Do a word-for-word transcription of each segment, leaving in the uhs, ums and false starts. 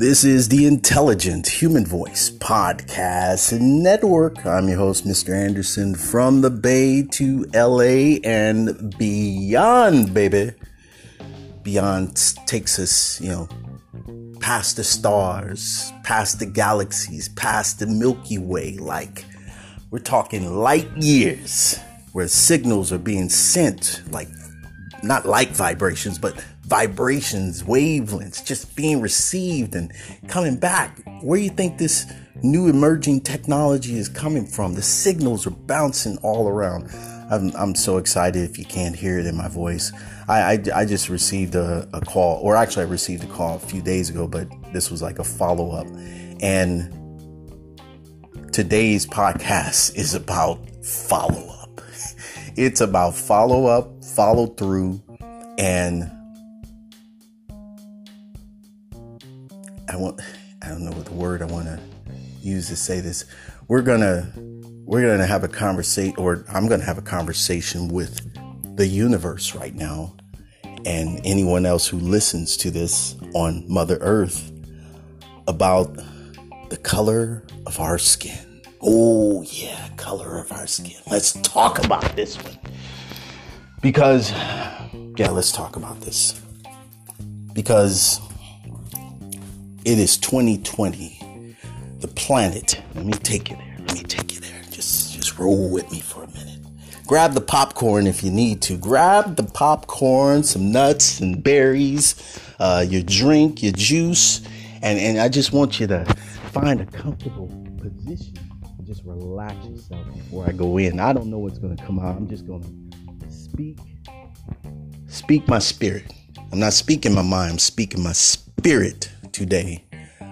This is the Intelligent Human Voice Podcast Network. I'm your host, Mister Anderson, from the Bay to L A and beyond, baby. Beyond takes us, you know, past the stars, past the galaxies, past the Milky Way. Like, we're talking light years where signals are being sent, like, not like vibrations, but vibrations, wavelengths, just being received and coming back. Where do you think this new emerging technology is coming from? The signals are bouncing all around. I'm, I'm so excited. If you can't hear it in my voice, I, I, I just received a, a call, or actually I received a call a few days ago, but this was like a follow-up. And today's podcast is about follow-up. It's about follow-up, follow-through, and I want, I don't know what the word I want to use to say this. We're going to, we're going to have a conversation, or I'm going to have a conversation with the universe right now. And anyone else who listens to this on Mother Earth, about the color of our skin. Oh yeah. Color of our skin. Let's talk about this one because yeah, let's talk about this because it is twenty twenty. The planet. Let me take you there. Let me take you there. Just just roll with me for a minute. Grab the popcorn if you need to. Grab the popcorn, some nuts and berries, uh, your drink, your juice. And, and I just want you to find a comfortable position. Just relax yourself before I go in. I don't know what's going to come out. I'm just going to speak. Speak my spirit. I'm not speaking my mind. I'm speaking my spirit today,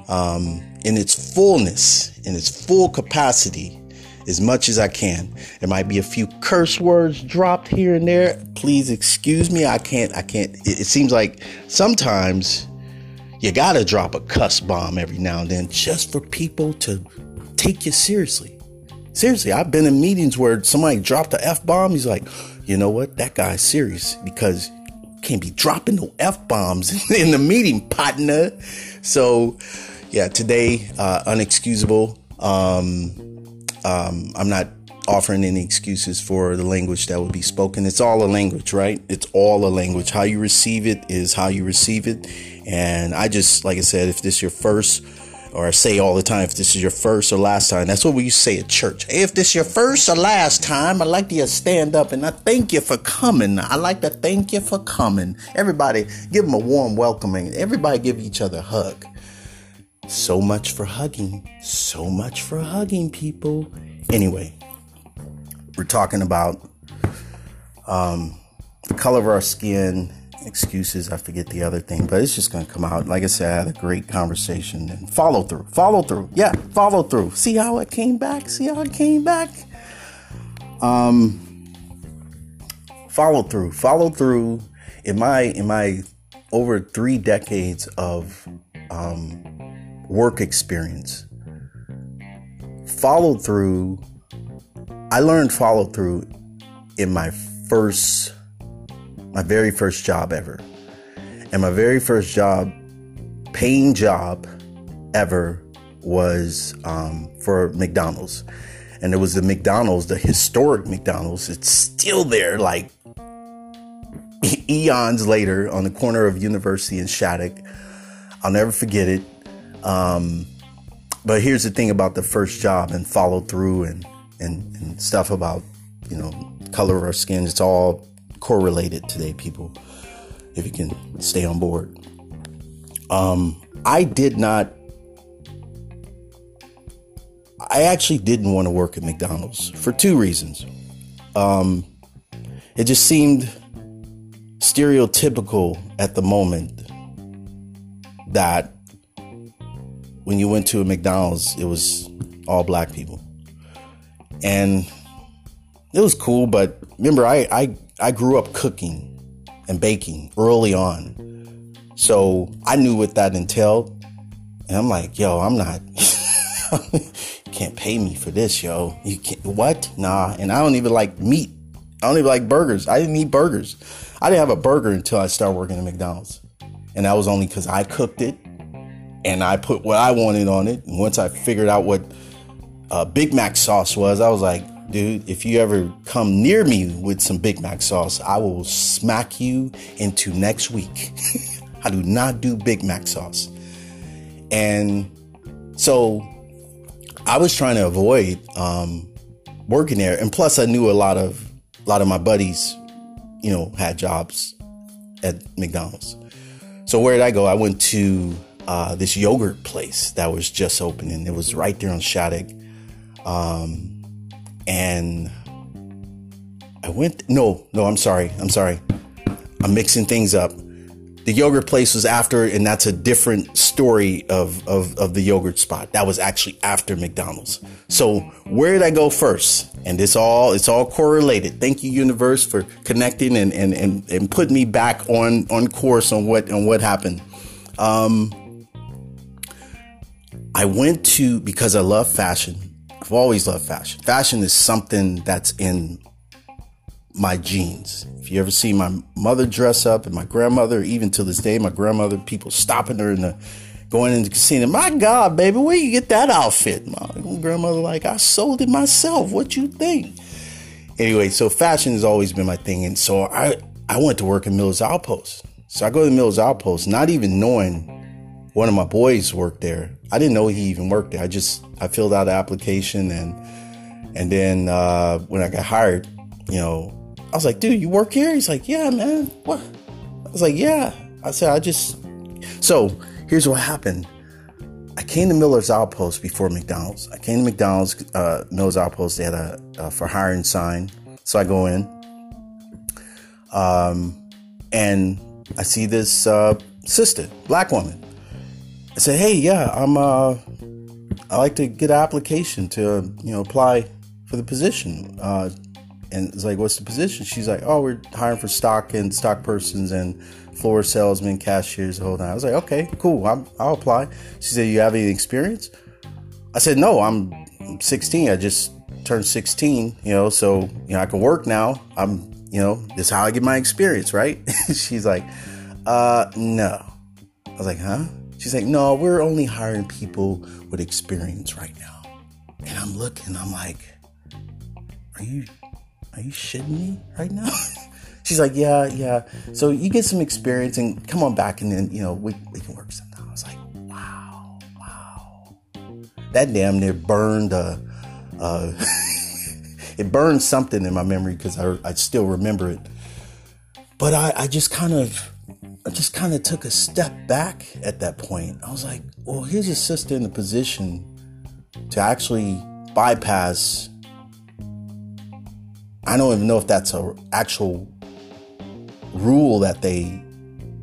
um, in its fullness, in its full capacity, as much as I can. There might be a few curse words dropped here and there. Please excuse me. I can't, I can't, it, it seems like sometimes you gotta drop a cuss bomb every now and then just for people to take you seriously. Seriously, I've been in meetings where somebody dropped a F-bomb. He's like, you know what? That guy's serious because can't be dropping no F-bombs in the meeting, partner. So, yeah, today, uh, unexcusable. Um, um, I'm not offering any excuses for the language that will be spoken. It's all a language, right? It's all a language. How you receive it is how you receive it. And I just, like I said, if this is your first, or I say all the time, if this is your first or last time, that's what we say at church. If this is your first or last time, I'd like you to stand up and I thank you for coming. I'd like to thank you for coming. Everybody, give them a warm welcoming. Everybody give each other a hug. So much for hugging. So much for hugging, people. Anyway, we're talking about um, the color of our skin. Excuses, I forget the other thing, but it's just going to come out. Like I said, I had a great conversation and follow through, follow through. Yeah, follow through. See how I came back? See how I came back? Um, follow through, follow through. In my, in my over three decades of um, work experience, follow through. I learned follow through in my first My very first job ever. And my very first job, paying job ever, was um, for McDonald's. And it was the McDonald's, the historic McDonald's. It's still there, like eons later, on the corner of University and Shattuck. I'll never forget it. Um, but here's the thing about the first job and follow through and, and, and stuff about, you know, color of our skin. It's all correlated today, people, if you can stay on board. Um, I did not, I actually didn't want to work at McDonald's for two reasons. Um, it just seemed stereotypical at the moment that when you went to a McDonald's, it was all black people. And it was cool, but remember, I, I, I grew up cooking and baking early on. So I knew what that entailed. And I'm like, yo, I'm not, you can't pay me for this, yo. You can't, what? Nah. And I don't even like meat. I don't even like burgers. I didn't eat burgers. I didn't have a burger until I started working at McDonald's. And that was only because I cooked it and I put what I wanted on it. And once I figured out what uh, Big Mac sauce was, I was like, dude, if you ever come near me with some Big Mac sauce, I will smack you into next week. I do not do Big Mac sauce. And so I was trying to avoid um, working there. And plus, I knew a lot of a lot of my buddies, you know, had jobs at McDonald's. So where did I go? I went to uh, this yogurt place that was just opening. It was right there on Shattuck. Um, and I went, no, no, I'm sorry. I'm sorry. I'm mixing things up. The yogurt place was after, and that's a different story of, of, of the yogurt spot. That was actually after McDonald's. So where did I go first? And it's all, it's all correlated. Thank you, universe, for connecting and, and, and, and putting me back on, on course on what, on what happened. Um, I went to, because I love fashion. I've always loved fashion. Fashion is something that's in my genes. If you ever see my mother dress up, and my grandmother, even to this day, my grandmother, people stopping her in the, going into the casino. My God, baby, where you get that outfit? My grandmother like, I sold it myself. What you think? Anyway, so fashion has always been my thing. And so I, I went to work in Miller's Outpost. So I go to Miller's Outpost, not even knowing one of my boys worked there. I didn't know he even worked there. I just, I filled out an application and, and then uh, when I got hired, you know, I was like, dude, you work here? He's like, yeah, man. What? I was like, yeah. I said, I just... So, here's what happened. I came to Miller's Outpost before McDonald's. I came to McDonald's, uh, Miller's Outpost. They had a, a for hiring sign. So, I go in. Um, and I see this uh, sister, black woman. I said, hey, yeah, I'm... Uh, I like to get an application to, you know, apply for the position. Uh And it's like, what's the position? She's like, oh, we're hiring for stock and stock persons and floor salesmen, cashiers, the whole nine. I was like, okay, cool. I'm, I'll apply. She said, you have any experience? I said, no, I'm sixteen. I just turned sixteen, you know, so, you know, I can work now. I'm, you know, this is how I get my experience, right? She's like, uh, no. I was like, huh? She's like, no, we're only hiring people with experience right now. And I'm looking, I'm like, are you... Are you shitting me right now? She's like, yeah, yeah. So you get some experience and come on back and then, you know, we, we can work something. I was like, wow, wow. That damn near burned, uh, uh, it burned something in my memory because I, I still remember it. But I, I just kind of, I just kind of took a step back at that point. I was like, well, here's a sister in the position to actually bypass. I don't even know if that's a actual rule that they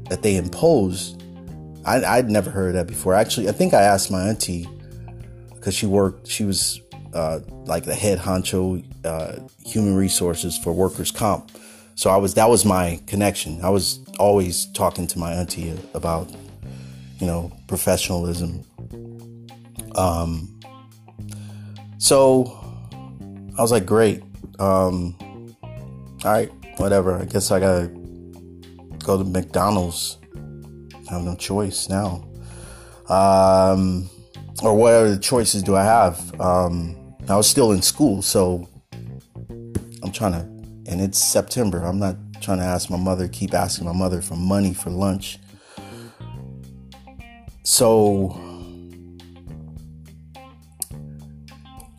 that they imposed. I, I'd never heard of that before. Actually, I think I asked my auntie because she worked. She was uh, like the head honcho, uh, human resources for workers' comp. So I was that was my connection. I was always talking to my auntie about, you know, professionalism. Um. So I was like, great. Um, all right, whatever. I guess I gotta go to McDonald's. I have no choice now. Um, or what other choices do I have? Um, I was still in school, so I'm trying to, and it's September. I'm not trying to ask my mother, keep asking my mother for money for lunch. So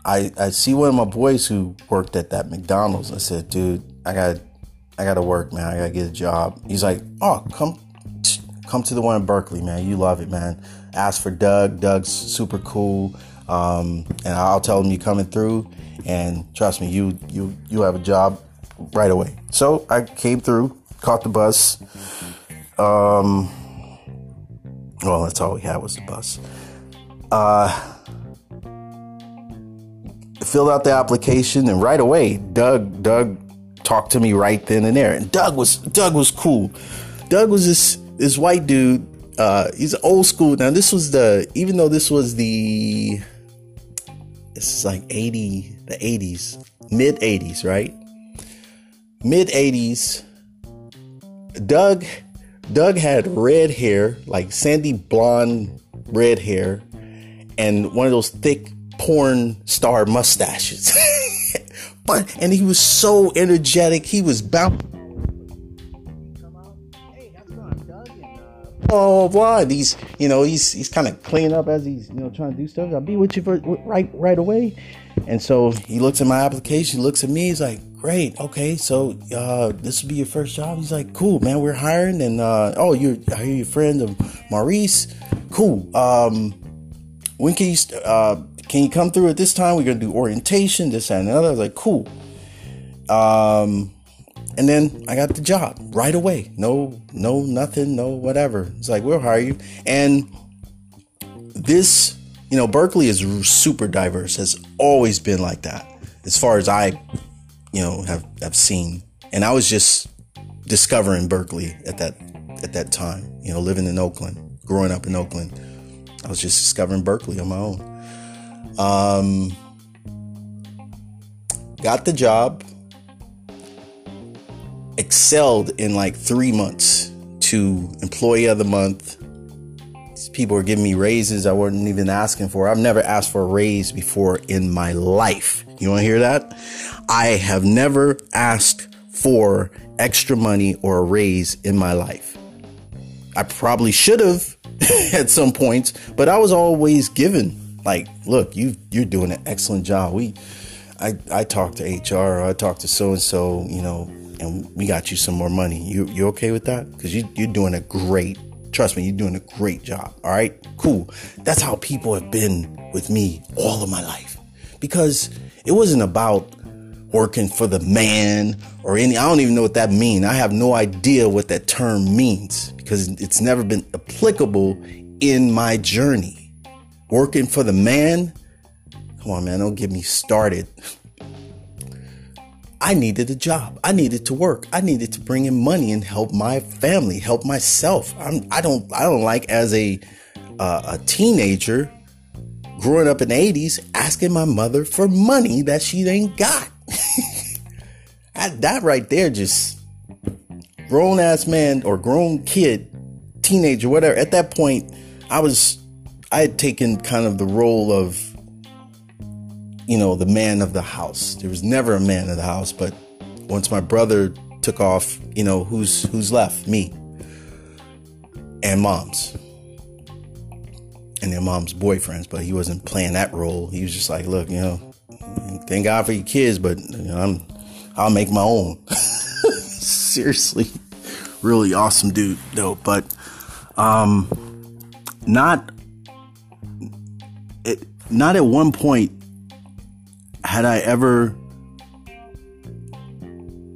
I, I see one of my boys who worked at that McDonald's. I said, dude, I got I got to work, man. I got to get a job. He's like, oh, come come to the one in Berkeley, man. You love it, man. Ask for Doug. Doug's super cool. Um, and I'll tell him you're coming through. And trust me, you you you have a job right away. So I came through, caught the bus. Um, well, that's all we had was the bus. Uh... Filled out the application and right away, Doug, Doug talked to me right then and there. And Doug was, Doug was cool. Doug was this, this white dude. Uh, he's old school. Now this was the, even though this was the, it's like eighty, the eighties, mid eighties, right? Mid eighties. Doug, Doug had red hair, like sandy blonde red hair, and one of those thick porn star mustaches. But and he was so energetic. He was bouncing. Oh, blah. These, you know, he's he's kind of cleaning up as he's, you know, trying to do stuff. I'll be with you for, right right away. And so he looks at my application, looks at me. He's like, great, okay, so uh, this will be your first job. He's like, cool, man, we're hiring. And uh, oh, you're I hear you're friend of Maurice. Cool. Um, when can you st- uh, can you come through at this time? We're gonna do orientation, this and the other. I was like, cool. Um. And then I got the job right away. No, no, nothing, no, whatever. It's like, we'll hire you. And this, you know, Berkeley is super diverse. Has always been like that, as far as I, you know, have, have seen. And I was just discovering Berkeley at that at that time. You know, living in Oakland, growing up in Oakland, I was just discovering Berkeley on my own. Um, got the job. Excelled in like three months to employee of the month. These people were giving me raises I wasn't even asking for. I've never asked for a raise before in my life. You want to hear that? I have never asked for extra money or a raise in my life. I probably should have at some points, but I was always given like, look, you you're doing an excellent job. We, I I talked to H R, or I talked to so and so, you know. And we got you some more money. You you okay with that? Because you, you're doing a great, trust me, you're doing a great job. All right, cool. That's how people have been with me all of my life. Because it wasn't about working for the man or any, I don't even know what that means. I have no idea what that term means because it's never been applicable in my journey. Working for the man? Come on, man, don't get me started. I needed a job. I needed to work. I needed to bring in money and help my family, help myself. I'm, I don't. I don't like as a uh, a teenager growing up in the eighties asking my mother for money that she ain't got. I, that right there, just grown ass man or grown kid, teenager, whatever. At that point, I was. I had taken kind of the role of, you know, the man of the house. There was never a man of the house, but once my brother took off, you know, who's who's left? Me and mom's and their mom's boyfriends, but he wasn't playing that role. He was just like, look, you know, thank God for your kids, but you know, I'm I'll make my own. Seriously, really awesome dude though, but um, not it, not at one point had I ever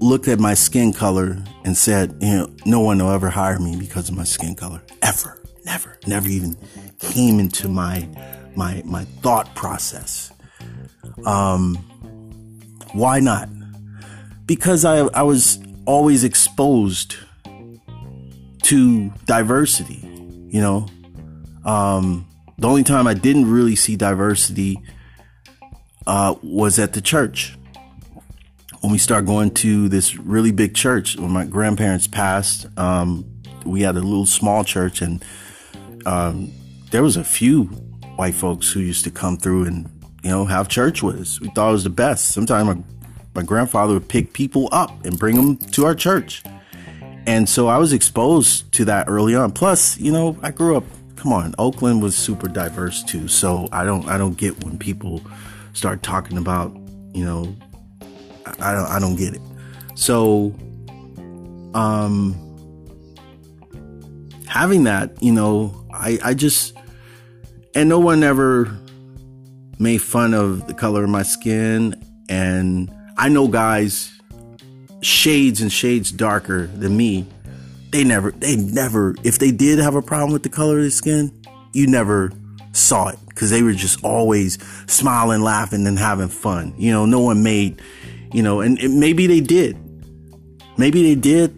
looked at my skin color and said, you know, no one will ever hire me because of my skin color. Ever, never, never even came into my my my thought process. Um, why not? Because I I was always exposed to diversity. You know, um, the only time I didn't really see diversity Uh, was at the church. When we started going to this really big church, when my grandparents passed, um, we had a little small church, and um, there was a few white folks who used to come through and, you know, have church with us. We thought it was the best. Sometimes my, my grandfather would pick people up and bring them to our church. And so I was exposed to that early on. Plus, you know, I grew up, come on, Oakland was super diverse too. So I don't, I don't get when people start talking about, you know, I don't, I don't get it. So, um, having that, you know, I, I just, and no one ever made fun of the color of my skin. And I know guys shades and shades darker than me. They never, they never, if they did have a problem with the color of the skin, you never saw it, because they were just always smiling, laughing, and having fun. You know, no one made, you know, and, and maybe they did. Maybe they did,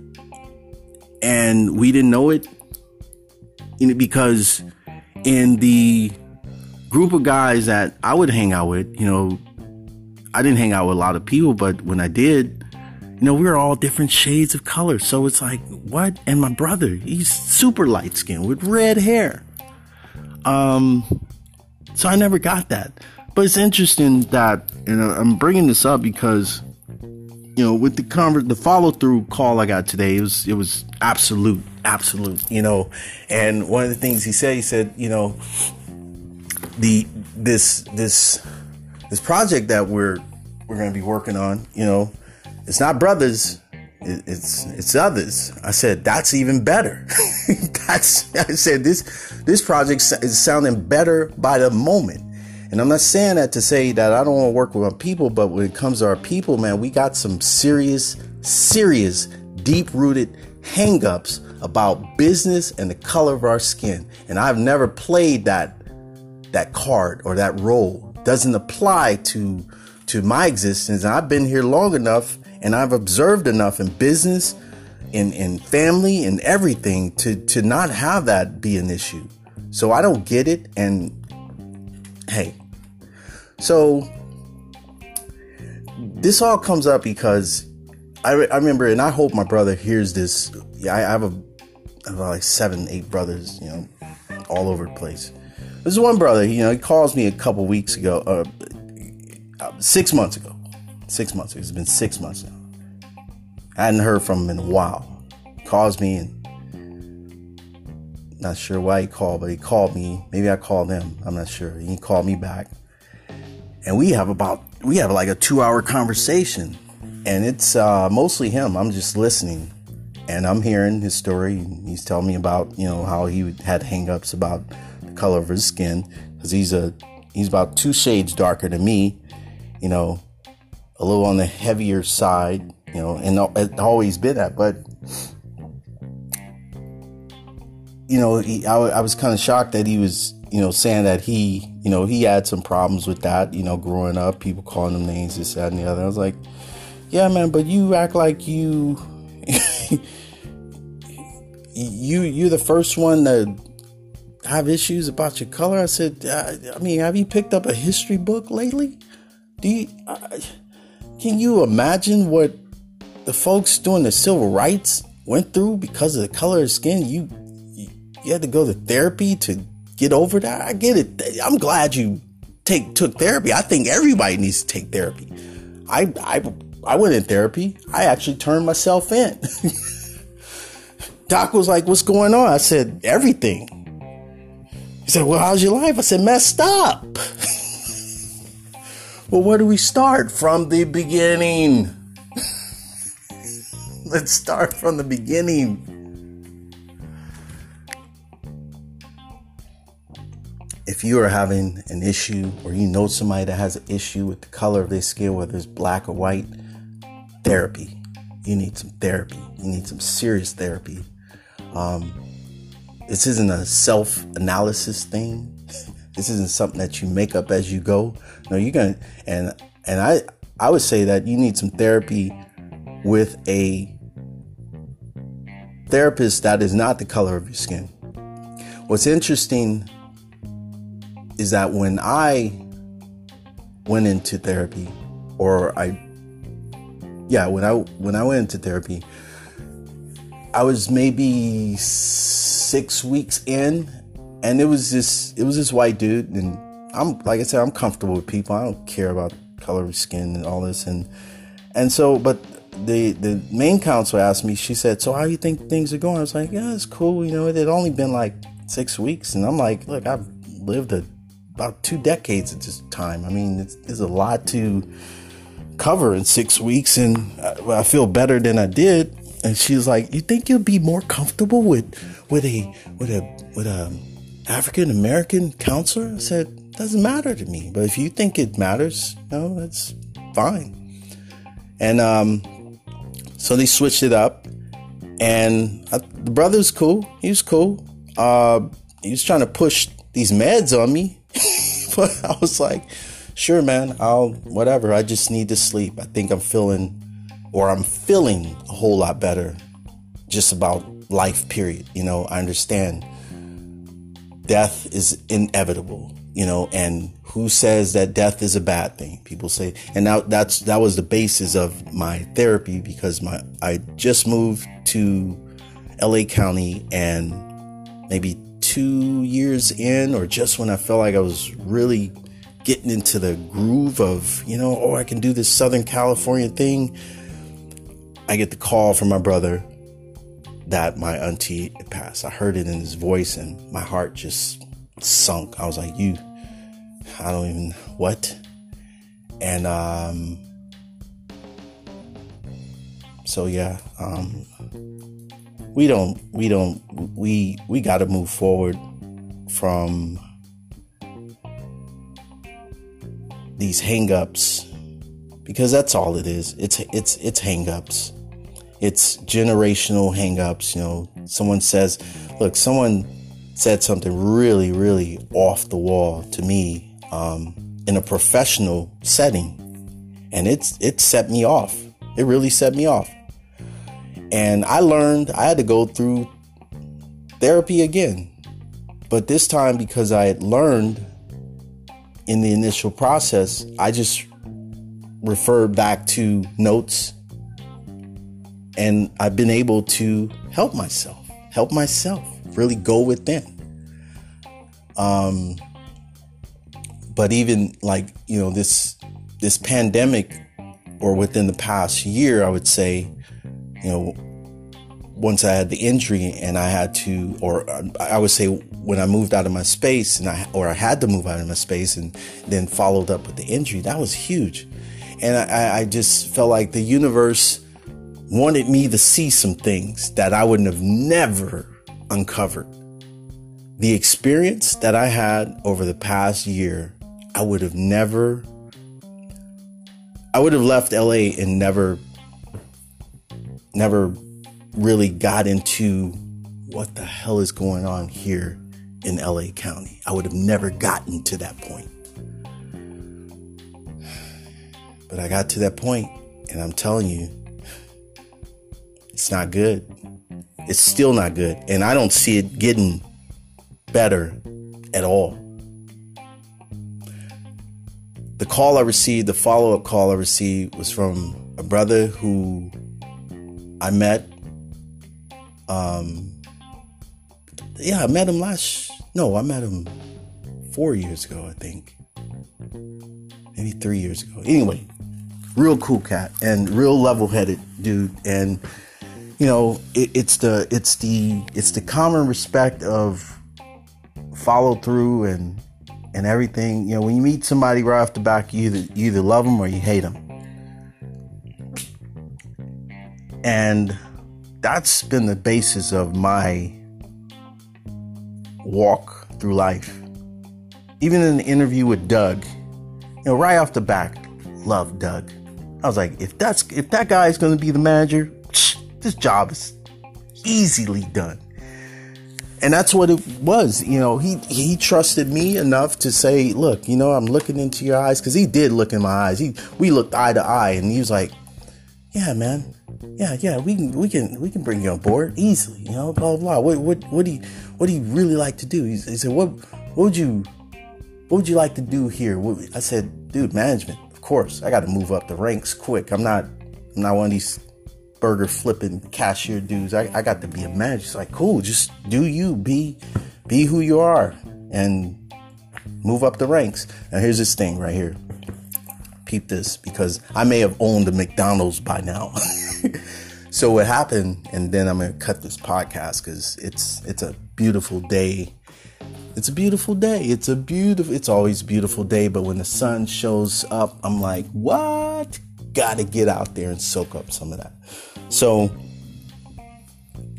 and we didn't know it, you know, because in the group of guys that I would hang out with, you know, I didn't hang out with a lot of people, but when I did, you know, we were all different shades of color. So it's like, what? And my brother, he's super light-skinned with red hair. Um, so I never got that. But it's interesting that, and I'm bringing this up because, you know, with the conver- the follow-through call I got today, it was it was absolute, absolute, you know. And one of the things he said, he said, you know, the this this this project that we're we're going to be working on, you know, it's not brothers, it, it's it's others. I said, that's even better. that's I said this this project is sounding better by the moment. And I'm not saying that to say that I don't want to work with our people, but when it comes to our people, man, we got some serious, serious, deep-rooted hang-ups about business and the color of our skin. And I've never played that that card or that role. Doesn't apply to, to my existence. And I've been here long enough, and I've observed enough in business, in, in family, and everything to, to not have that be an issue. So I don't get it, and hey. So this all comes up because I, re- I remember, and I hope my brother hears this. Yeah, I, I have a I have like seven, eight brothers, you know, all over the place. There's one brother, you know, he calls me a couple weeks ago, uh, six months ago, six months ago. It's been six months now. I hadn't heard from him in a while. He calls me, and not sure why he called, but he called me. Maybe I called him. I'm not sure. He called me back. And we have about, we have like a two-hour conversation, and it's uh, mostly him. I'm just listening, and I'm hearing his story. And he's telling me about, you know, how he had hangups about the color of his skin, because he's a he's about two shades darker than me, you know, a little on the heavier side, you know, and it's always been that. But you know, he, I, I was kind of shocked that he was, you know, saying that he, you know, he had some problems with that, you know, growing up, people calling him names, this, that, and the other. I was like, yeah, man, but you act like you, you, you're the first one to have issues about your color. I said, I, I mean, have you picked up a history book lately? Do you, I, can you imagine what the folks doing the civil rights went through because of the color of skin? You, you, you had to go to therapy to get over that. I get it. I'm glad you take took therapy. I think everybody needs to take therapy. I I I went in therapy. I actually turned myself in. Doc was like, "What's going on?" I said, "Everything." He said, "Well, how's your life?" I said, "Messed up." Well, where do we start? From the beginning. Let's start from the beginning. If you are having an issue, or you know somebody that has an issue with the color of their skin, whether it's black or white, therapy. You need some therapy. You need some serious therapy. Um, this isn't a self-analysis thing. This isn't something that you make up as you go. No, you're gonna, and and I I would say that you need some therapy with a therapist that is not the color of your skin. What's interesting is that when I went into therapy, or I, yeah, when I when I went into therapy, I was maybe six weeks in, and it was this it was this white dude, and I'm like I said, I'm comfortable with people. I don't care about color of skin and all this, and and so, but the the main counselor asked me. She said, "So how do you think things are going?" I was like, "Yeah, it's cool. You know, it had only been like six weeks, and I'm like, look, I've lived a about two decades at this time. I mean, it's, there's a lot to cover in six weeks, and I, I feel better than I did." And she's like, "You think you'll be more comfortable with with a with a with a African American counselor?" I said, "Doesn't matter to me, but if you think it matters, no, that's fine." And um, so they switched it up, and I, the brother's cool. He was cool. Uh, he was trying to push these meds on me. But I was like, sure, man, I'll, whatever. I just need to sleep. I think I'm feeling, or I'm feeling a whole lot better just about life, period. You know, I understand death is inevitable, you know, and who says that death is a bad thing? People say, and now that's, that was the basis of my therapy, because my, I just moved to L A County, and maybe two years in, or just when I felt like I was really getting into the groove of, you know, oh, I can do this Southern California thing, I get the call from my brother that my auntie had passed. I heard it in his voice and my heart just sunk. I was like, you, I don't even, what? And, um, so yeah, um, we don't, we don't, we, we got to move forward from these hang-ups, because that's all it is. It's, it's, it's hang-ups. It's generational hang-ups. You know, someone says, look, someone said something really, really off the wall to me, um, in a professional setting. And it's, it set me off. It really set me off. And I learned I had to go through therapy again. But this time, because I had learned in the initial process, I just referred back to notes, and I've been able to help myself, help myself, really go within. Um, but even like, you know, this, this pandemic, or within the past year, I would say, you know, once I had the injury and I had to, or I would say when I moved out of my space and I, or I had to move out of my space and then followed up with the injury, that was huge. And I, I just felt like the universe wanted me to see some things that I wouldn't have never uncovered. The experience that I had over the past year, I would have never, I would have left L A and never, never really got into what the hell is going on here in L A County. I would have never gotten to that point. But I got to that point, and I'm telling you, it's not good. It's still not good. And I don't see it getting better at all. The call I received, the follow-up call I received, was from a brother who I met. Um, yeah, I met him last. No, I met him four years ago, I think. Maybe three years ago. Anyway, real cool cat and real level-headed dude. And you know, it, it's the it's the it's the common respect of follow-through and. And everything, you know, when you meet somebody right off the back, you either, you either love them or you hate them. And that's been the basis of my walk through life. Even in the interview with Doug, you know, right off the back, love Doug. I was like, if that's if that guy is going to be the manager, this job is easily done. And that's what it was. You know, he, he trusted me enough to say, look, you know, I'm looking into your eyes. Because he did look in my eyes. He, we looked eye to eye. And he was like, yeah, man. Yeah, yeah, we can we can, we can bring you on board easily. You know, blah, blah, blah. What, what, what, do, you, what do you really like to do? He, he said, what, what, would you, what would you like to do here? I said, dude, management, of course. I got to move up the ranks quick. I'm not, I'm not one of these burger flipping cashier dudes. I, I got to be a manager. It's like, cool, just do you, be be who you are and move up the ranks. Now here's this thing right here. Peep this, because I may have owned a McDonald's by now. So what happened, and then I'm gonna cut this podcast because it's it's a beautiful day. It's a beautiful day. It's a beautiful it's always a beautiful day, but when the sun shows up, I'm like, what? Gotta get out there and soak up some of that. So,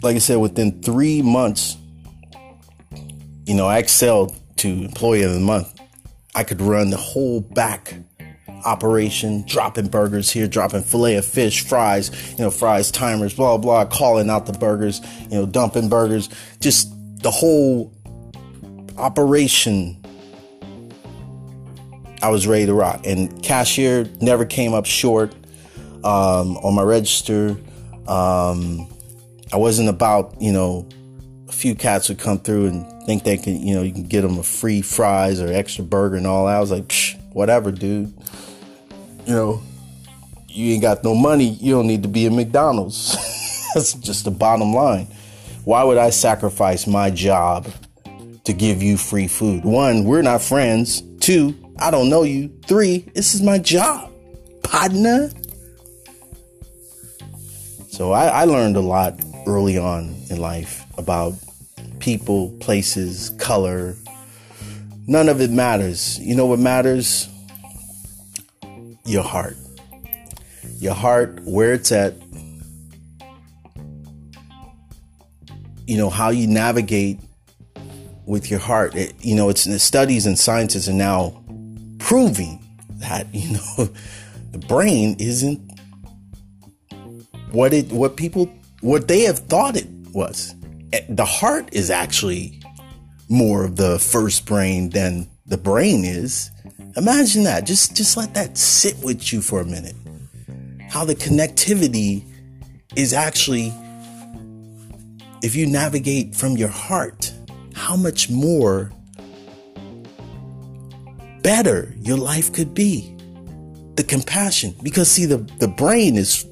like I said, within three months, you know, I excelled to employee of the month. I could run the whole back operation, dropping burgers here, dropping filet of fish, fries, you know, fries, timers, blah, blah, calling out the burgers, you know, dumping burgers, just the whole operation. I was ready to rock, and cashier never came up short um, on my register. Um, I wasn't about, you know, a few cats would come through and think they can, you know, you can get them a free fries or extra burger and all that. I was like, psh, whatever, dude. You know, you ain't got no money. You don't need to be at McDonald's. That's just the bottom line. Why would I sacrifice my job to give you free food. One, we're not friends. Two, I don't know you. Three, this is my job, partner. So I, I learned a lot early on in life about people, places, color. None of it matters. You know what matters? Your heart. Your heart, where it's at. You know, how you navigate with your heart. It, you know, it's the studies and sciences are now proving that, you know, the brain isn't what it, what people, what they have thought it was. The heart is actually more of the first brain than the brain is. Imagine that. Just, just let that sit with you for a minute. How the connectivity is actually, if you navigate from your heart, how much more better your life could be. The compassion. Because see, the, the brain is,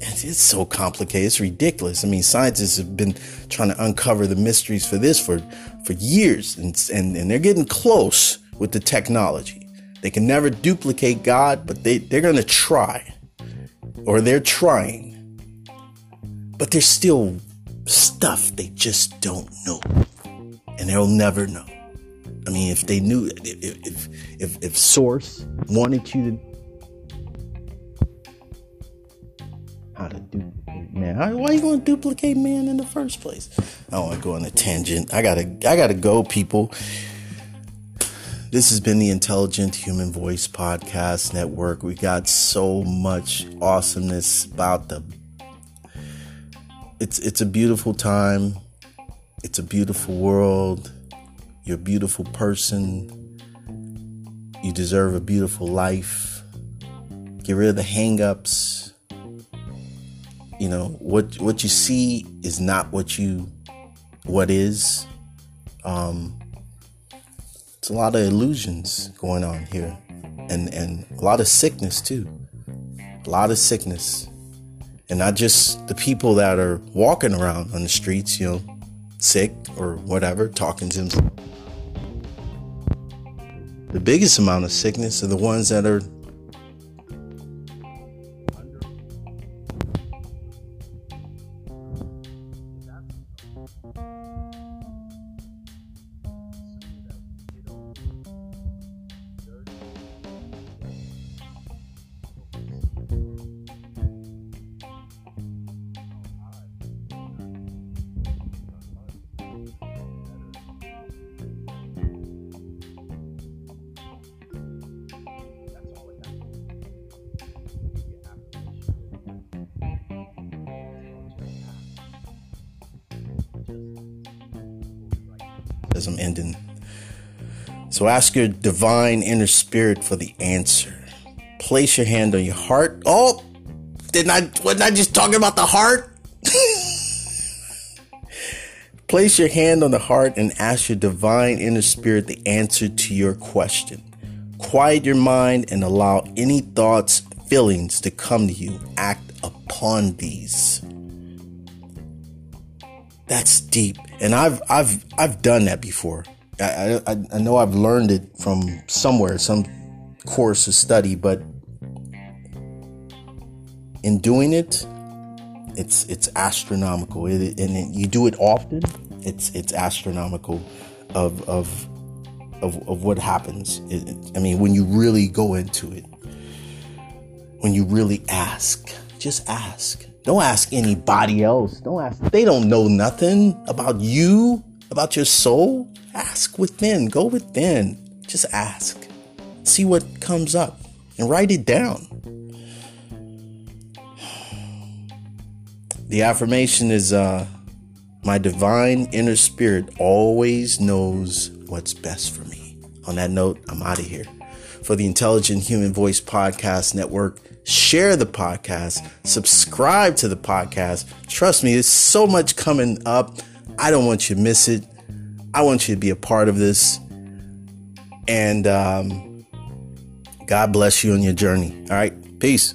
it's so complicated. It's ridiculous. I mean, scientists have been trying to uncover the mysteries for this for, for years. And, and, and they're getting close with the technology. They can never duplicate God, but they, they're going to try. Or they're trying. But there's still stuff they just don't know. And they'll never know. I mean, if they knew, if, if, if, if Source wanted you to, how to duplicate man. Why are you going to duplicate man in the first place? I don't want to go on a tangent. I gotta, I gotta go, people. This has been the Intelligent Human Voice Podcast Network. We got so much awesomeness about the. It's it's a beautiful time. It's a beautiful world. You're a beautiful person. You deserve a beautiful life. Get rid of the hang-ups. You know, what what you see is not what you, what is. Um, it's a lot of illusions going on here. And, and a lot of sickness, too. A lot of sickness. And not just the people that are walking around on the streets, you know, sick or whatever, talking to them. The biggest amount of sickness are the ones that are as I'm ending. So ask your divine inner spirit for the answer. Place your hand on your heart. Oh, didn't I, wasn't I just talking about the heart? Place your hand on the heart and ask your divine inner spirit the answer to your question. Quiet your mind and allow any thoughts, feelings to come to you. Act upon these. That's deep, and I've I've I've done that before. I, I I know I've learned it from somewhere, some course of study, but in doing it, it's it's astronomical. It, and it, you do it often, it's it's astronomical of of of, of what happens. It, I mean, when you really go into it, when you really ask, just ask. Don't ask anybody else. Don't ask. They don't know nothing about you, about your soul. Ask within. Go within. Just ask. See what comes up and write it down. The affirmation is, uh, my divine inner spirit always knows what's best for me. On that note, I'm out of here. For the Intelligent Human Voice Podcast Network, share the podcast, subscribe to the podcast. Trust me, there's so much coming up. I don't want you to miss it. I want you to be a part of this. And um, God bless you on your journey. All right. Peace.